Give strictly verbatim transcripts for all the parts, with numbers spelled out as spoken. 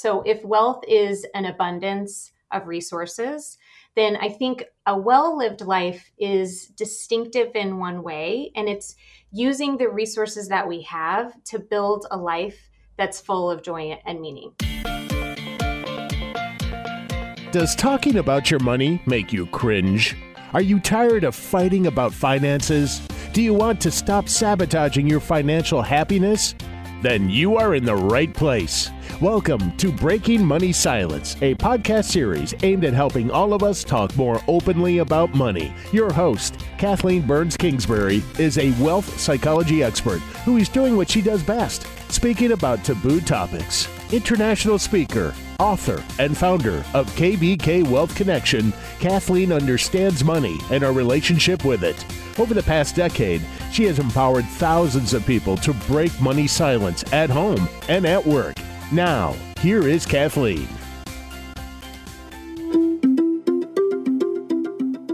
So if wealth is an abundance of resources, then I think a well-lived life is distinctive in one way, and it's using the resources that we have to build a life that's full of joy and meaning. Does talking about your money make you cringe? Are you tired of fighting about finances? Do you want to stop sabotaging your financial happiness? Then you are in the right place. Welcome to Breaking Money Silence, a podcast series aimed at helping all of us talk more openly about money. Your host, Kathleen Burns Kingsbury, is a wealth psychology expert who is doing what she does best, speaking about taboo topics. International speaker, author, and founder of K B K Wealth Connection, Kathleen understands money and our relationship with it. Over the past decade, she has empowered thousands of people to break money silence at home and at work. Now, here is Kathleen.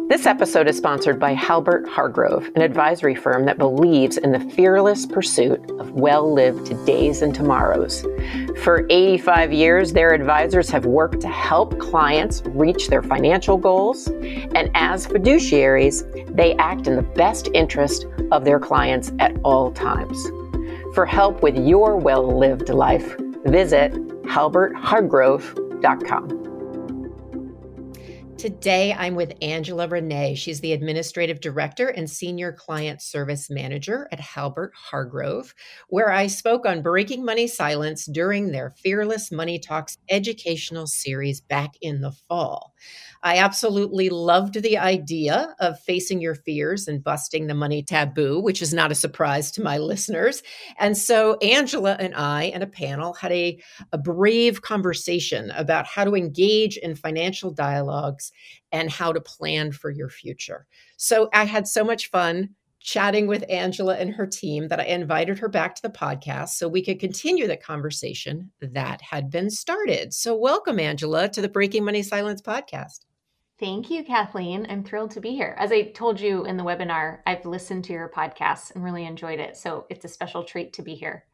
This episode is sponsored by Halbert Hargrove, an advisory firm that believes in the fearless pursuit of well-lived todays and tomorrows. For eighty-five years, their advisors have worked to help clients reach their financial goals, and as fiduciaries, they act in the best interest of their clients at all times. For help with your well-lived life, visit halbert hargrove dot com. Today, I'm with Angela Renee. She's the Administrative Director and Senior Client Service Manager at Halbert Hargrove, where I spoke on Breaking Money Silence during their Fearless Money Talks educational series back in the fall. I absolutely loved the idea of facing your fears and busting the money taboo, which is not a surprise to my listeners. And so Angela and I and a panel had a, a brave conversation about how to engage in financial dialogues and how to plan for your future. So I had so much fun chatting with Angela and her team that I invited her back to the podcast so we could continue the conversation that had been started. So welcome, Angela, to the Breaking Money Silence podcast. Thank you, Kathleen. I'm thrilled to be here. As I told you in the webinar, I've listened to your podcast and really enjoyed it. So it's a special treat to be here.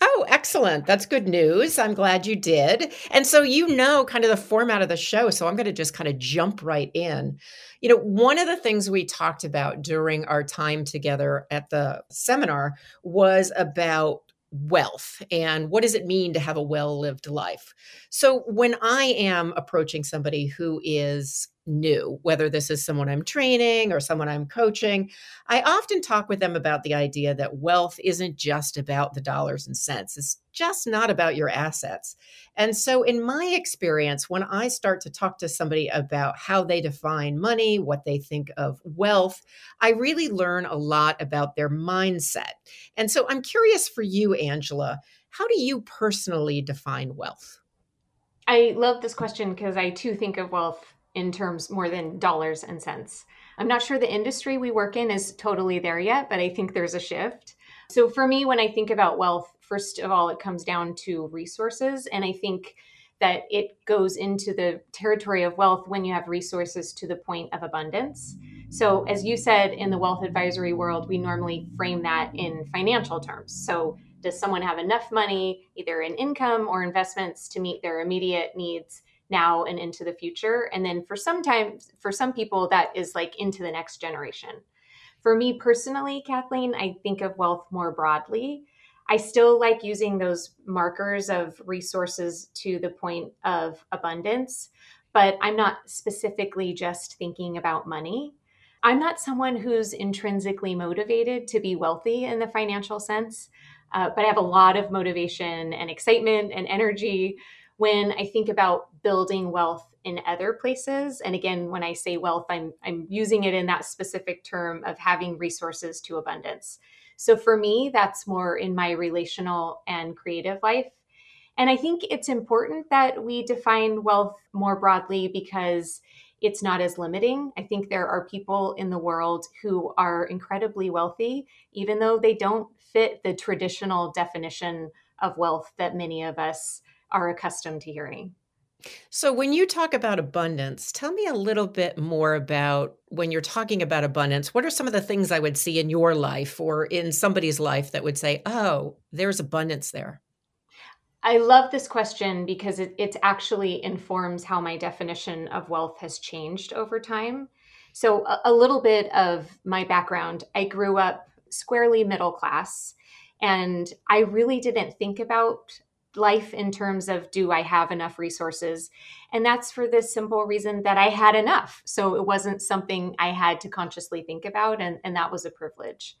Oh, excellent. That's good news. I'm glad you did. And so you know kind of the format of the show, so I'm going to just kind of jump right in. You know, one of the things we talked about during our time together at the seminar was about wealth and what does it mean to have a well-lived life. So when I am approaching somebody who is new, whether this is someone I'm training or someone I'm coaching, I often talk with them about the idea that wealth isn't just about the dollars and cents. It's just not about your assets. And so in my experience, when I start to talk to somebody about how they define money, what they think of wealth, I really learn a lot about their mindset. And so I'm curious for you, Angela, how do you personally define wealth? I love this question because I too think of wealth in terms more than dollars and cents. I'm not sure the industry we work in is totally there yet, but I think there's a shift. So for me, when I think about wealth, first of all, it comes down to resources. And I think that it goes into the territory of wealth when you have resources to the point of abundance. So as you said, in the wealth advisory world, we normally frame that in financial terms. So does someone have enough money, either in income or investments, to meet their immediate needs now and into the future? And then for sometimes, for some people, that is like into the next generation. For me personally, Kathleen, I think of wealth more broadly. I still like using those markers of resources to the point of abundance, but I'm not specifically just thinking about money. I'm not someone who's intrinsically motivated to be wealthy in the financial sense, uh, but I have a lot of motivation and excitement and energy when I think about building wealth in other places. And again, when I say wealth, I'm I'm using it in that specific term of having resources to abundance. So for me, that's more in my relational and creative life. And I think it's important that we define wealth more broadly because it's not as limiting. I think there are people in the world who are incredibly wealthy, even though they don't fit the traditional definition of wealth that many of us are accustomed to hearing. So when you talk about abundance, tell me a little bit more about when you're talking about abundance, what are some of the things I would see in your life or in somebody's life that would say, oh, there's abundance there? I love this question because it, it actually informs how my definition of wealth has changed over time. So a, a little bit of my background, I grew up squarely middle class, and I really didn't think about life in terms of, do I have enough resources? And that's for this simple reason that I had enough. So it wasn't something I had to consciously think about, and, and that was a privilege.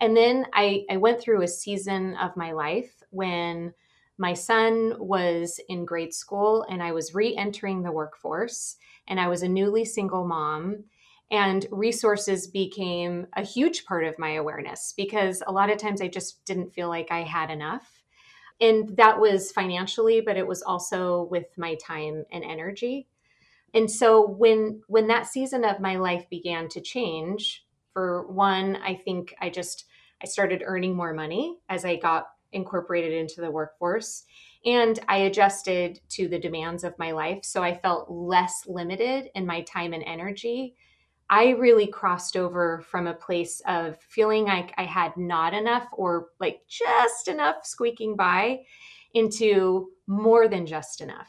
And then I, I went through a season of my life when my son was in grade school and I was re-entering the workforce, and I was a newly single mom, and resources became a huge part of my awareness because a lot of times I just didn't feel like I had enough. And that was financially, but it was also with my time and energy. And so when, when that season of my life began to change, for one, I think I just, I started earning more money as I got incorporated into the workforce, and I adjusted to the demands of my life. So I felt less limited in my time and energy. I really crossed over from a place of feeling like I had not enough or like just enough squeaking by into more than just enough.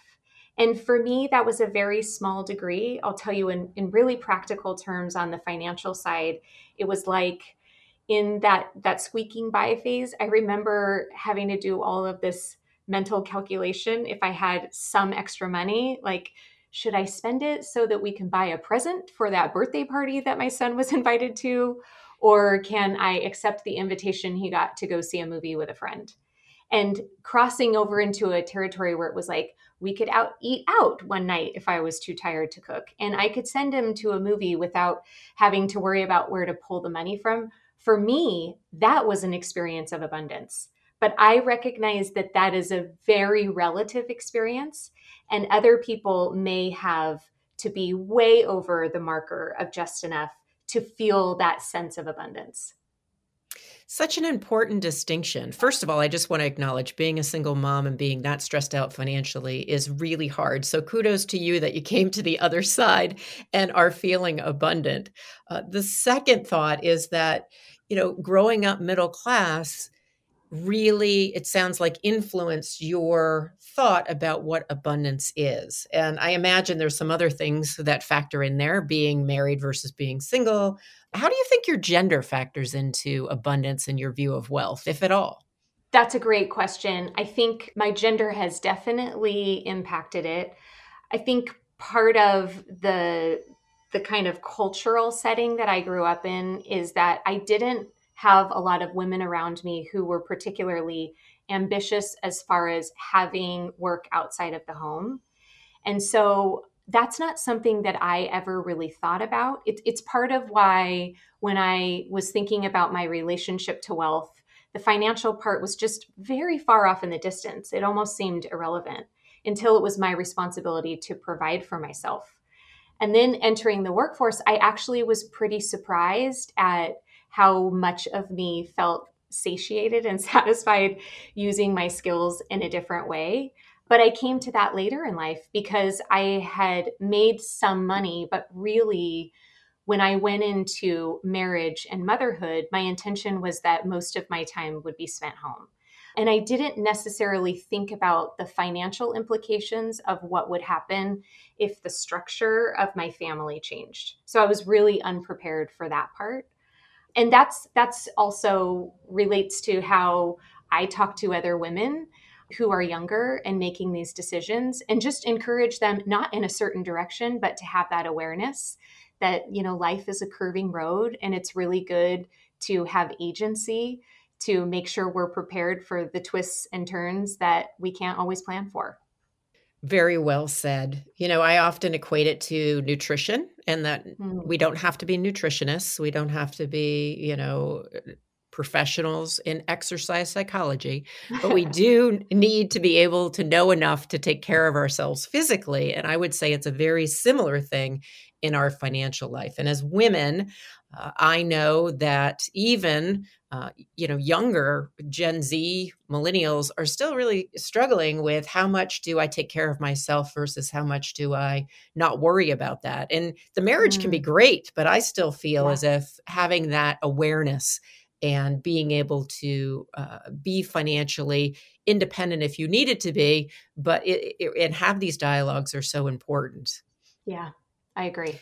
And for me, that was a very small degree. I'll tell you in, in really practical terms on the financial side, it was like, in that, that squeaking by phase, I remember having to do all of this mental calculation. If I had some extra money, like, should I spend it so that we can buy a present for that birthday party that my son was invited to? Or can I accept the invitation he got to go see a movie with a friend? And crossing over into a territory where it was like, we could out eat out one night if I was too tired to cook. And I could send him to a movie without having to worry about where to pull the money from. For me, that was an experience of abundance, but I recognize that that is a very relative experience, and other people may have to be way over the marker of just enough to feel that sense of abundance. Such an important distinction. First of all, I just want to acknowledge being a single mom and being not stressed out financially is really hard. So kudos to you that you came to the other side and are feeling abundant. Uh, the second thought is that, you know, growing up middle class really, it sounds like, influenced your thought about what abundance is. And I imagine there's some other things that factor in there, being married versus being single. How do you think your gender factors into abundance and your view of wealth, if at all? That's a great question. I think my gender has definitely impacted it. I think part of the the kind of cultural setting that I grew up in is that I didn't have a lot of women around me who were particularly ambitious as far as having work outside of the home. And so that's not something that I ever really thought about. It, it's part of why when I was thinking about my relationship to wealth, the financial part was just very far off in the distance. It almost seemed irrelevant until it was my responsibility to provide for myself. And then entering the workforce, I actually was pretty surprised at how much of me felt satiated and satisfied using my skills in a different way. But I came to that later in life because I had made some money, but really when I went into marriage and motherhood, my intention was that most of my time would be spent home. And I didn't necessarily think about the financial implications of what would happen if the structure of my family changed. So I was really unprepared for that part. And that's that's also relates to how I talk to other women who are younger and making these decisions, and just encourage them not in a certain direction, but to have that awareness that, you know, life is a curving road, and it's really good to have agency to make sure we're prepared for the twists and turns that we can't always plan for. Very well said. You know, I often equate it to nutrition, and that mm. we don't have to be nutritionists. We don't have to be, you know, professionals in exercise psychology, but we do need to be able to know enough to take care of ourselves physically. And I would say it's a very similar thing in our financial life. And as women, uh, I know that even, uh, you know, younger Gen Z millennials are still really struggling with how much do I take care of myself versus how much do I not worry about that. And the marriage mm. can be great, but I still feel yeah. as if having that awareness and being able to uh, be financially independent if you needed to be, but it, it, and have these dialogues are so important. Yeah, I agree.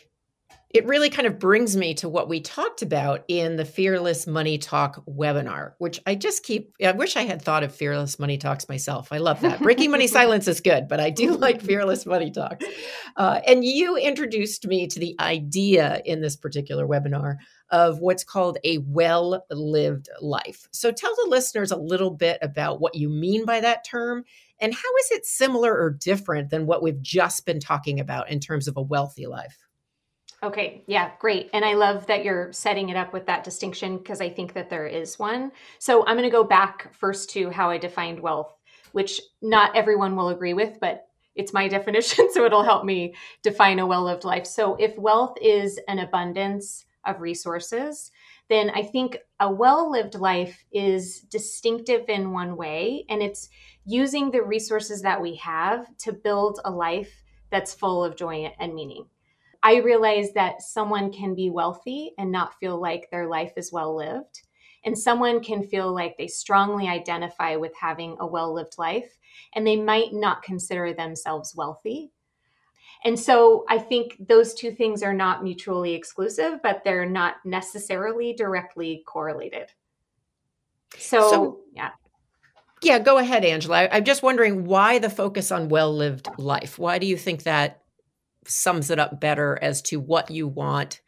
It really kind of brings me to what we talked about in the Fearless Money Talk webinar, which I just keep, I wish I had thought of Fearless Money Talks myself. I love that. Breaking Money Silence is good, but I do like Fearless Money Talks. Uh, and you introduced me to the idea in this particular webinar of what's called a well-lived life. So tell the listeners a little bit about what you mean by that term and how is it similar or different than what we've just been talking about in terms of a wealthy life? Okay. Yeah, great. And I love that you're setting it up with that distinction because I think that there is one. So I'm going to go back first to how I defined wealth, which not everyone will agree with, but it's my definition. So it'll help me define a well-lived life. So if wealth is an abundance of resources, then I think a well-lived life is distinctive in one way, and it's using the resources that we have to build a life that's full of joy and meaning. I realize that someone can be wealthy and not feel like their life is well lived. And someone can feel like they strongly identify with having a well lived life and they might not consider themselves wealthy. And so I think those two things are not mutually exclusive, but they're not necessarily directly correlated. So, so yeah. Yeah, go ahead, Angela. I'm just wondering why the focus on well lived life? Why do you think that sums it up better as to what you want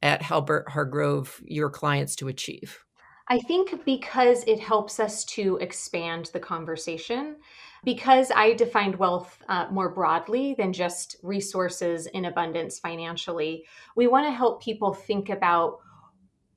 at Halbert Hargrove, your clients to achieve? I think because it helps us to expand the conversation, because I defined wealth uh, more broadly than just resources in abundance financially. We want to help people think about,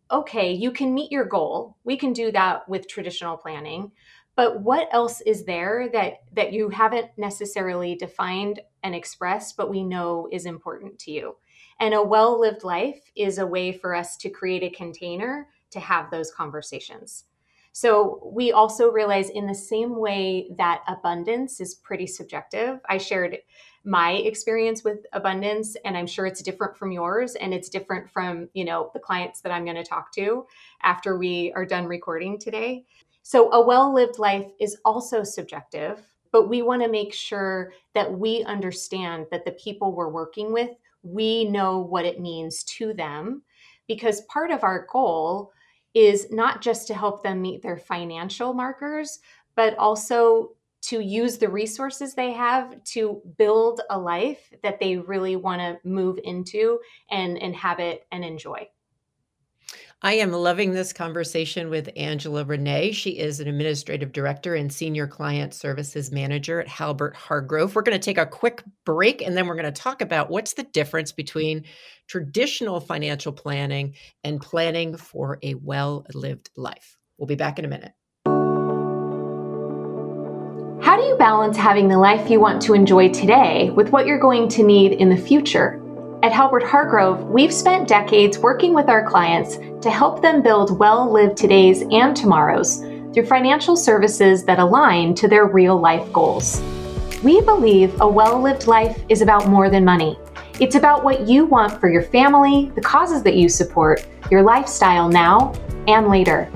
okay, you can meet your goal. We can do that with traditional planning, but what else is there that, that you haven't necessarily defined and expressed, but we know is important to you? And a well-lived life is a way for us to create a container to have those conversations. So we also realize in the same way that abundance is pretty subjective. I shared my experience with abundance, and I'm sure it's different from yours, and it's different from, you know, the clients that I'm going to talk to after we are done recording today. So a well-lived life is also subjective, but we want to make sure that we understand that the people we're working with, we know what it means to them, because part of our goal is not just to help them meet their financial markers, but also to use the resources they have to build a life that they really want to move into and inhabit and enjoy. I am loving this conversation with Angela Renee. She is an administrative director and senior client services manager at Halbert Hargrove. We're going to take a quick break, and then we're going to talk about what's the difference between traditional financial planning and planning for a well-lived life. We'll be back in a minute. How do you balance having the life you want to enjoy today with what you're going to need in the future? At Halbert Hargrove, we've spent decades working with our clients to help them build well-lived todays and tomorrows through financial services that align to their real-life goals. We believe a well-lived life is about more than money. It's about what you want for your family, the causes that you support, your lifestyle now and later.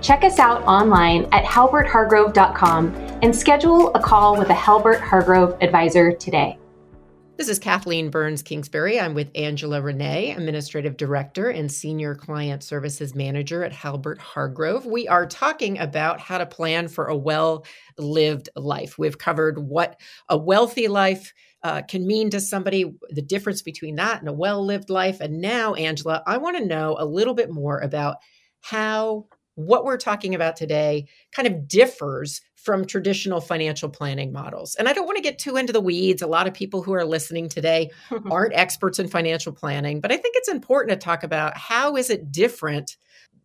Check us out online at halbert hargrove dot com and schedule a call with a Halbert Hargrove advisor today. This is Kathleen Burns Kingsbury. I'm with Angela Renee, Administrative Director and Senior Client Services Manager at Halbert Hargrove. We are talking about how to plan for a well-lived life. We've covered what a wealthy life uh, can mean to somebody, the difference between that and a well-lived life. And now, Angela, I want to know a little bit more about how what we're talking about today kind of differs from traditional financial planning models. And I don't want to get too into the weeds. A lot of people who are listening today aren't experts in financial planning, but I think it's important to talk about how is it different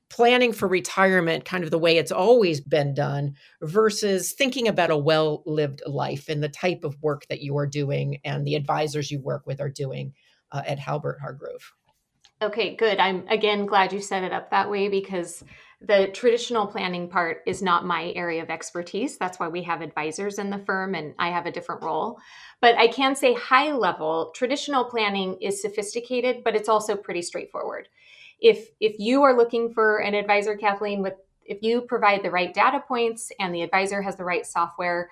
planning for retirement, kind of the way it's always been done, versus thinking about a well-lived life and the type of work that you are doing and the advisors you work with are doing uh, at Halbert Hargrove. Okay, good. I'm again glad you set it up that way because the traditional planning part is not my area of expertise. That's why we have advisors in the firm and I have a different role. But I can say high level, traditional planning is sophisticated, but it's also pretty straightforward. if if you are looking for an advisor, Kathleen, with if you provide the right data points and the advisor has the right software,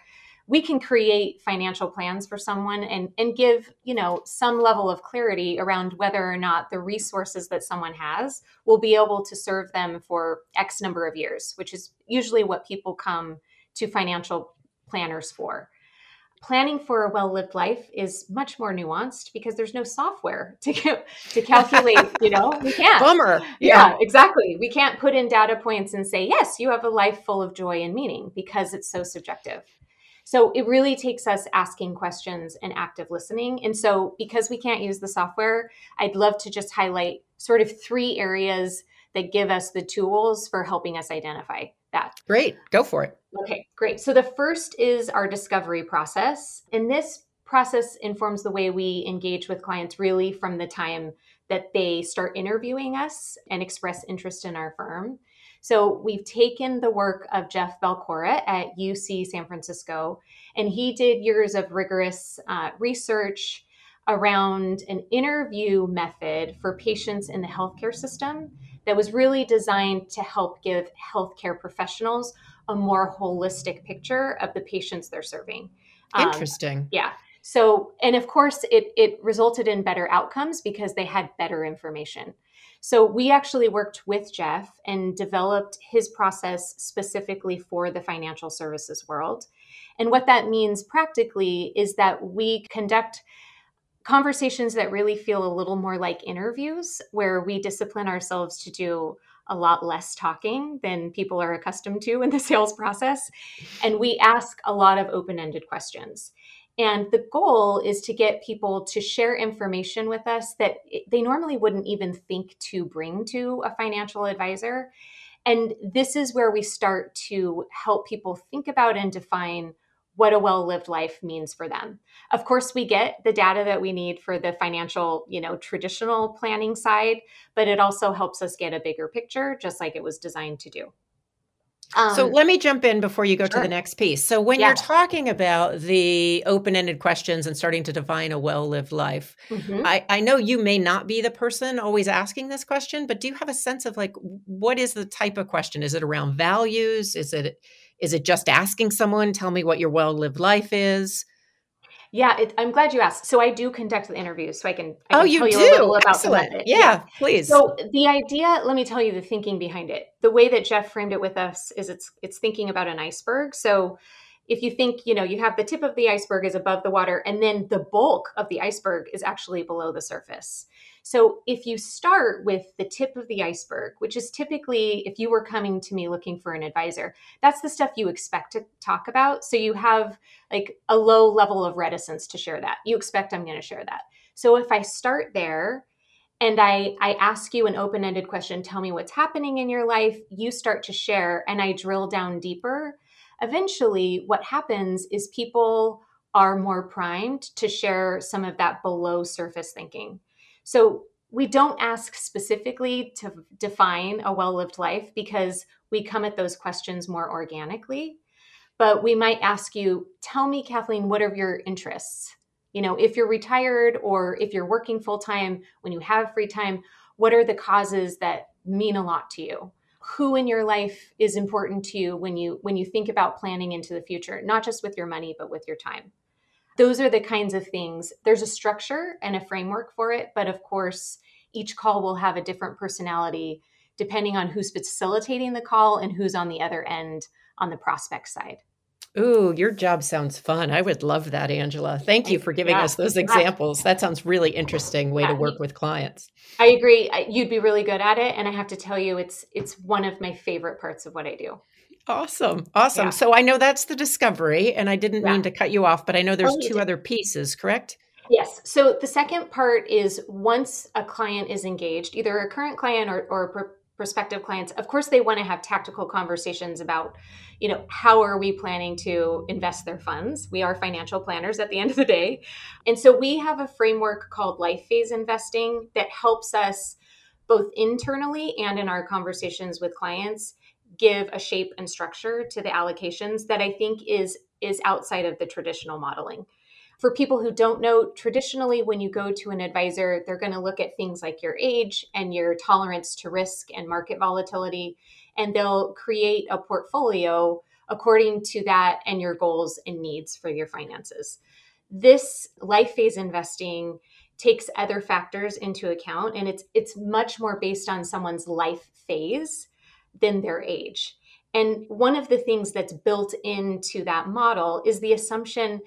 we can create financial plans for someone and, and give, you know, some level of clarity around whether or not the resources that someone has will be able to serve them for X number of years, which is usually what people come to financial planners for. Planning for a well-lived life is much more nuanced because there's no software to get, to calculate, you know, we can't. Bummer. Yeah. yeah, exactly. We can't put in data points and say, yes, you have a life full of joy and meaning, because it's so subjective. So it really takes us asking questions and active listening. And so because we can't use the software, I'd love to just highlight sort of three areas that give us the tools for helping us identify that. Great. Go for it. Okay, great. So the first is our discovery process. And this process informs the way we engage with clients really from the time that they start interviewing us and express interest in our firm. So we've taken the work of Jeff Belkora at U C San Francisco, and he did years of rigorous uh, research around an interview method for patients in the healthcare system that was really designed to help give healthcare professionals a more holistic picture of the patients they're serving. Interesting. Um, yeah. So, and of course, it, it resulted in better outcomes because they had better information. So we actually worked with Jeff and developed his process specifically for the financial services world. And what that means practically is that we conduct conversations that really feel a little more like interviews, where we discipline ourselves to do a lot less talking than people are accustomed to in the sales process. And we ask a lot of open-ended questions. And the goal is to get people to share information with us that they normally wouldn't even think to bring to a financial advisor. And this is where we start to help people think about and define what a well-lived life means for them. Of course, we get the data that we need for the financial, you know, traditional planning side, but it also helps us get a bigger picture, just like it was designed to do. Um, so let me jump in before you go sure. to the next piece. So when yeah. you're talking about the open-ended questions and starting to define a well-lived life, mm-hmm. I, I know you may not be the person always asking this question, but do you have a sense of like, what is the type of question? Is it around values? Is it, is it just asking someone, tell me what your well-lived life is? Yeah, it, I'm glad you asked. So I do conduct the interviews, so I can, I can oh, you tell you do. a little about Excellent. it. Yeah, yeah, please. So the idea, let me tell you the thinking behind it. The way that Jeff framed it with us is it's it's thinking about an iceberg. So if you think, you know, you have the tip of the iceberg is above the water, and then the bulk of the iceberg is actually below the surface. So if you start with the tip of the iceberg, which is typically, if you were coming to me looking for an advisor, that's the stuff you expect to talk about. So you have like a low level of reticence to share that. You expect I'm going to share that. So if I start there and I, I ask you an open-ended question, tell me what's happening in your life, you start to share, and I drill down deeper. Eventually, what happens is people are more primed to share some of that below surface thinking. So we don't ask specifically to define a well-lived life because we come at those questions more organically. But we might ask you, tell me, Kathleen, what are your interests? You know, if you're retired or if you're working full-time, when you have free time, what are the causes that mean a lot to you? Who in your life is important to you when you when you think about planning into the future, not just with your money, but with your time? Those are the kinds of things. There's a structure and a framework for it, but of course, each call will have a different personality depending on who's facilitating the call and who's on the other end on the prospect side. Ooh, your job sounds fun. I would love that, Angela. Thank you for giving yeah. us those examples. That sounds really interesting way yeah. to work with clients. I agree. You'd be really good at it. And I have to tell you, it's it's one of my favorite parts of what I do. Awesome. Awesome. Yeah. So I know that's the discovery, and I didn't yeah. mean to cut you off, but I know there's oh, two did. other pieces, correct? Yes. So the second part is once a client is engaged, either a current client or, or a per- prospective clients, of course, they want to have tactical conversations about, you know, how are we planning to invest their funds? We are financial planners at the end of the day. And so we have a framework called life phase investing that helps us both internally and in our conversations with clients give a shape and structure to the allocations that I think is, is outside of the traditional modeling. For people who don't know, traditionally, when you go to an advisor, they're going to look at things like your age and your tolerance to risk and market volatility, and they'll create a portfolio according to that and your goals and needs for your finances. This life phase investing takes other factors into account, and it's it's much more based on someone's life phase than their age. And one of the things that's built into that model is the assumption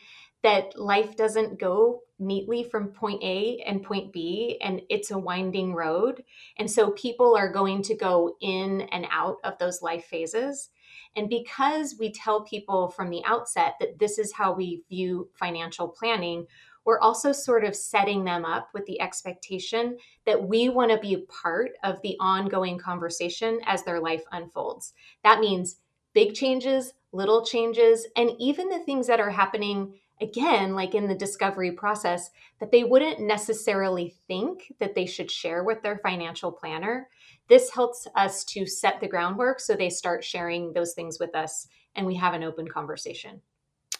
that life doesn't go neatly from point A and point B, and it's a winding road. And so people are going to go in and out of those life phases. And because we tell people from the outset that this is how we view financial planning, we're also sort of setting them up with the expectation that we want to be a part of the ongoing conversation as their life unfolds. That means big changes, little changes, and even the things that are happening again, like in the discovery process, that they wouldn't necessarily think that they should share with their financial planner. This helps us to set the groundwork so they start sharing those things with us and we have an open conversation.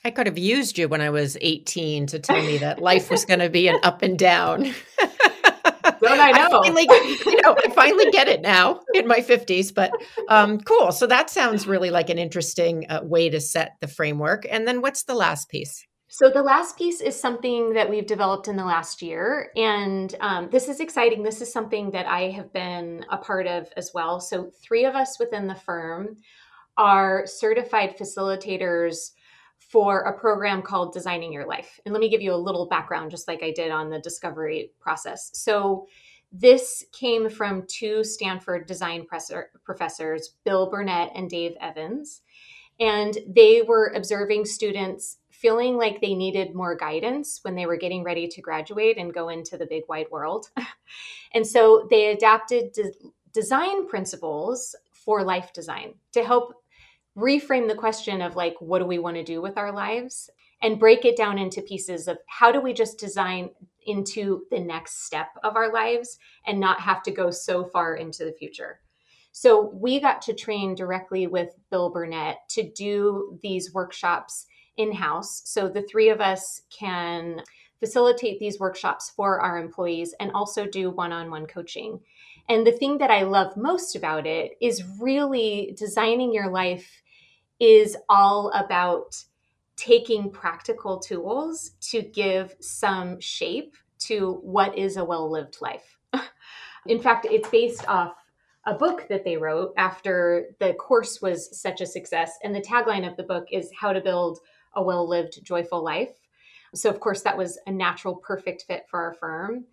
I could have used you when I was eighteen to tell me that life was going to be an up and down. Don't I know? I finally, you know, I finally get it now in my fifties, but um, cool. So that sounds really like an interesting uh, way to set the framework. And then what's the last piece? So the last piece is something that we've developed in the last year. And um, this is exciting. This is something that I have been a part of as well. So three of us within the firm are certified facilitators for a program called Designing Your Life. And let me give you a little background, just like I did on the discovery process. So this came from two Stanford design professors, Bill Burnett and Dave Evans. And they were observing students feeling like they needed more guidance when they were getting ready to graduate and go into the big wide world. And so they adapted de- design principles for life design to help reframe the question of like, what do we want to do with our lives, and break it down into pieces of how do we just design into the next step of our lives and not have to go so far into the future. So we got to train directly with Bill Burnett to do these workshops in-house. So the three of us can facilitate these workshops for our employees and also do one-on-one coaching. And the thing that I love most about it is really designing your life is all about taking practical tools to give some shape to what is a well-lived life. In fact, it's based off a book that they wrote after the course was such a success. And the tagline of the book is How to Build a Well-Lived, Joyful Life. So of course, that was a natural, perfect fit for our firm.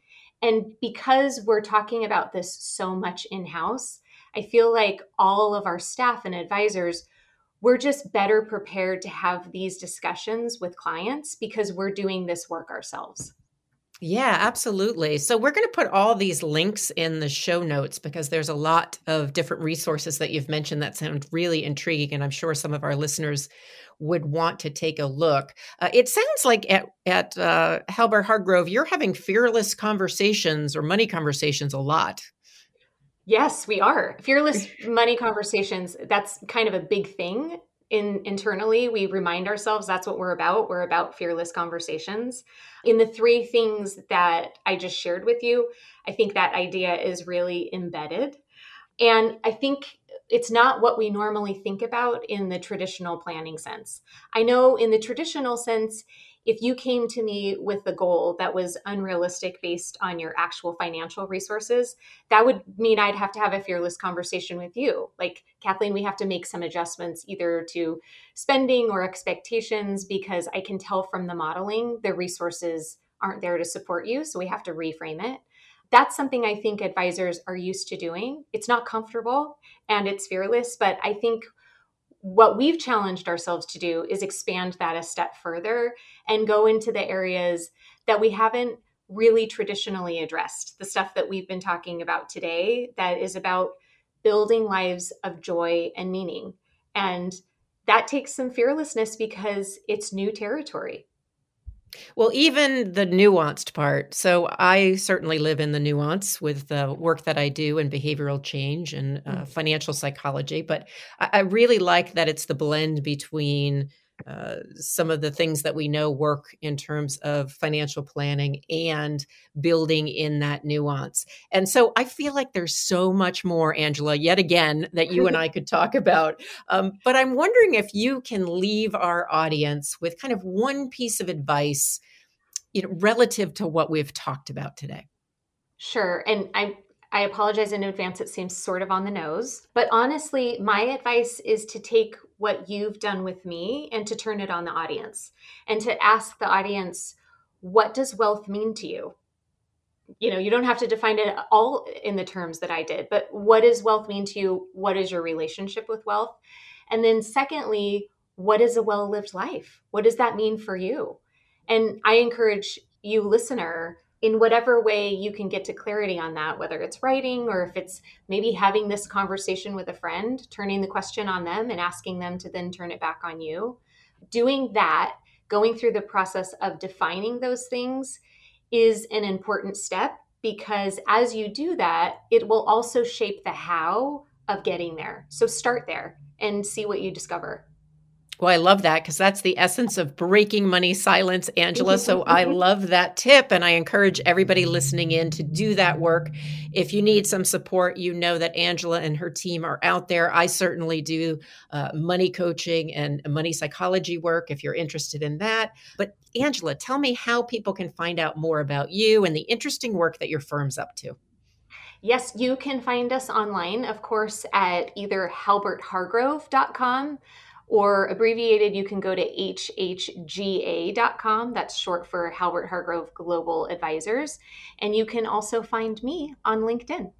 And because we're talking about this so much in-house, I feel like all of our staff and advisors, we're just better prepared to have these discussions with clients because we're doing this work ourselves. Yeah, absolutely. So we're going to put all these links in the show notes because there's a lot of different resources that you've mentioned that sound really intriguing. And I'm sure some of our listeners would want to take a look. Uh, it sounds like at, at uh, Halbert Hargrove, you're having fearless conversations or money conversations a lot. Yes, we are. Fearless money conversations. That's kind of a big thing. In, internally, we remind ourselves that's what we're about. We're about fearless conversations. In the three things that I just shared with you, I think that idea is really embedded. And I think it's not what we normally think about in the traditional planning sense. I know in the traditional sense, if you came to me with a goal that was unrealistic based on your actual financial resources, that would mean I'd have to have a fearless conversation with you. Like, Kathleen, we have to make some adjustments either to spending or expectations because I can tell from the modeling, the resources aren't there to support you. So we have to reframe it. That's something I think advisors are used to doing. It's not comfortable and it's fearless, but I think what we've challenged ourselves to do is expand that a step further and go into the areas that we haven't really traditionally addressed. The stuff that we've been talking about today that is about building lives of joy and meaning. And that takes some fearlessness because it's new territory. Well, even the nuanced part. So I certainly live in the nuance with the work that I do in behavioral change and uh, financial psychology. But I, I really like that it's the blend between uh, some of the things that we know work in terms of financial planning and building in that nuance. And so I feel like there's so much more, Angela, yet again, that you and I could talk about. Um, but I'm wondering if you can leave our audience with kind of one piece of advice, you know, relative to what we've talked about today. Sure. And I I apologize in advance. It seems sort of on the nose, but honestly, my advice is to take what you've done with me and to turn it on the audience and to ask the audience, what does wealth mean to you? You know, you don't have to define it all in the terms that I did, but what does wealth mean to you? What is your relationship with wealth? And then secondly, what is a well-lived life? What does that mean for you? And I encourage you, listener, in whatever way you can get to clarity on that, whether it's writing or if it's maybe having this conversation with a friend, turning the question on them and asking them to then turn it back on you. Doing that, going through the process of defining those things is an important step, because as you do that, it will also shape the how of getting there. So start there and see what you discover. Well, I love that, because that's the essence of breaking money silence, Angela. So I love that tip, and I encourage everybody listening in to do that work. If you need some support, you know that Angela and her team are out there. I certainly do uh, money coaching and money psychology work if you're interested in that. But Angela, tell me how people can find out more about you and the interesting work that your firm's up to. Yes, you can find us online, of course, at either halbert hargrove dot com. Or abbreviated, you can go to h h g a dot com. That's short for Halbert Hargrove Global Advisors. And you can also find me on LinkedIn.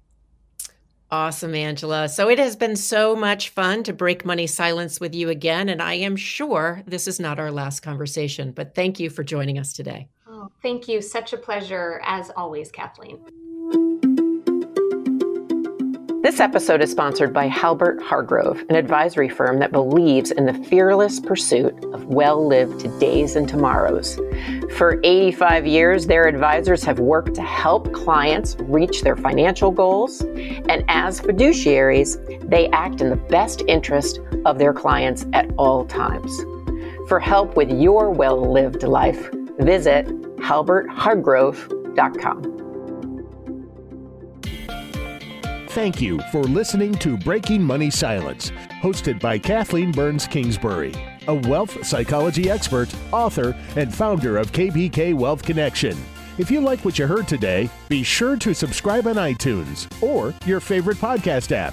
Awesome, Angela. So it has been so much fun to break money silence with you again. And I am sure this is not our last conversation, but thank you for joining us today. Oh, thank you. Such a pleasure, as always, Kathleen. This episode is sponsored by Halbert Hargrove, an advisory firm that believes in the fearless pursuit of well-lived todays and tomorrows. For eighty-five years, their advisors have worked to help clients reach their financial goals, and as fiduciaries, they act in the best interest of their clients at all times. For help with your well-lived life, visit halbert hargrove dot com. Thank you for listening to Breaking Money Silence, hosted by Kathleen Burns Kingsbury, a wealth psychology expert, author, and founder of K B K Wealth Connection. If you like what you heard today, be sure to subscribe on iTunes or your favorite podcast app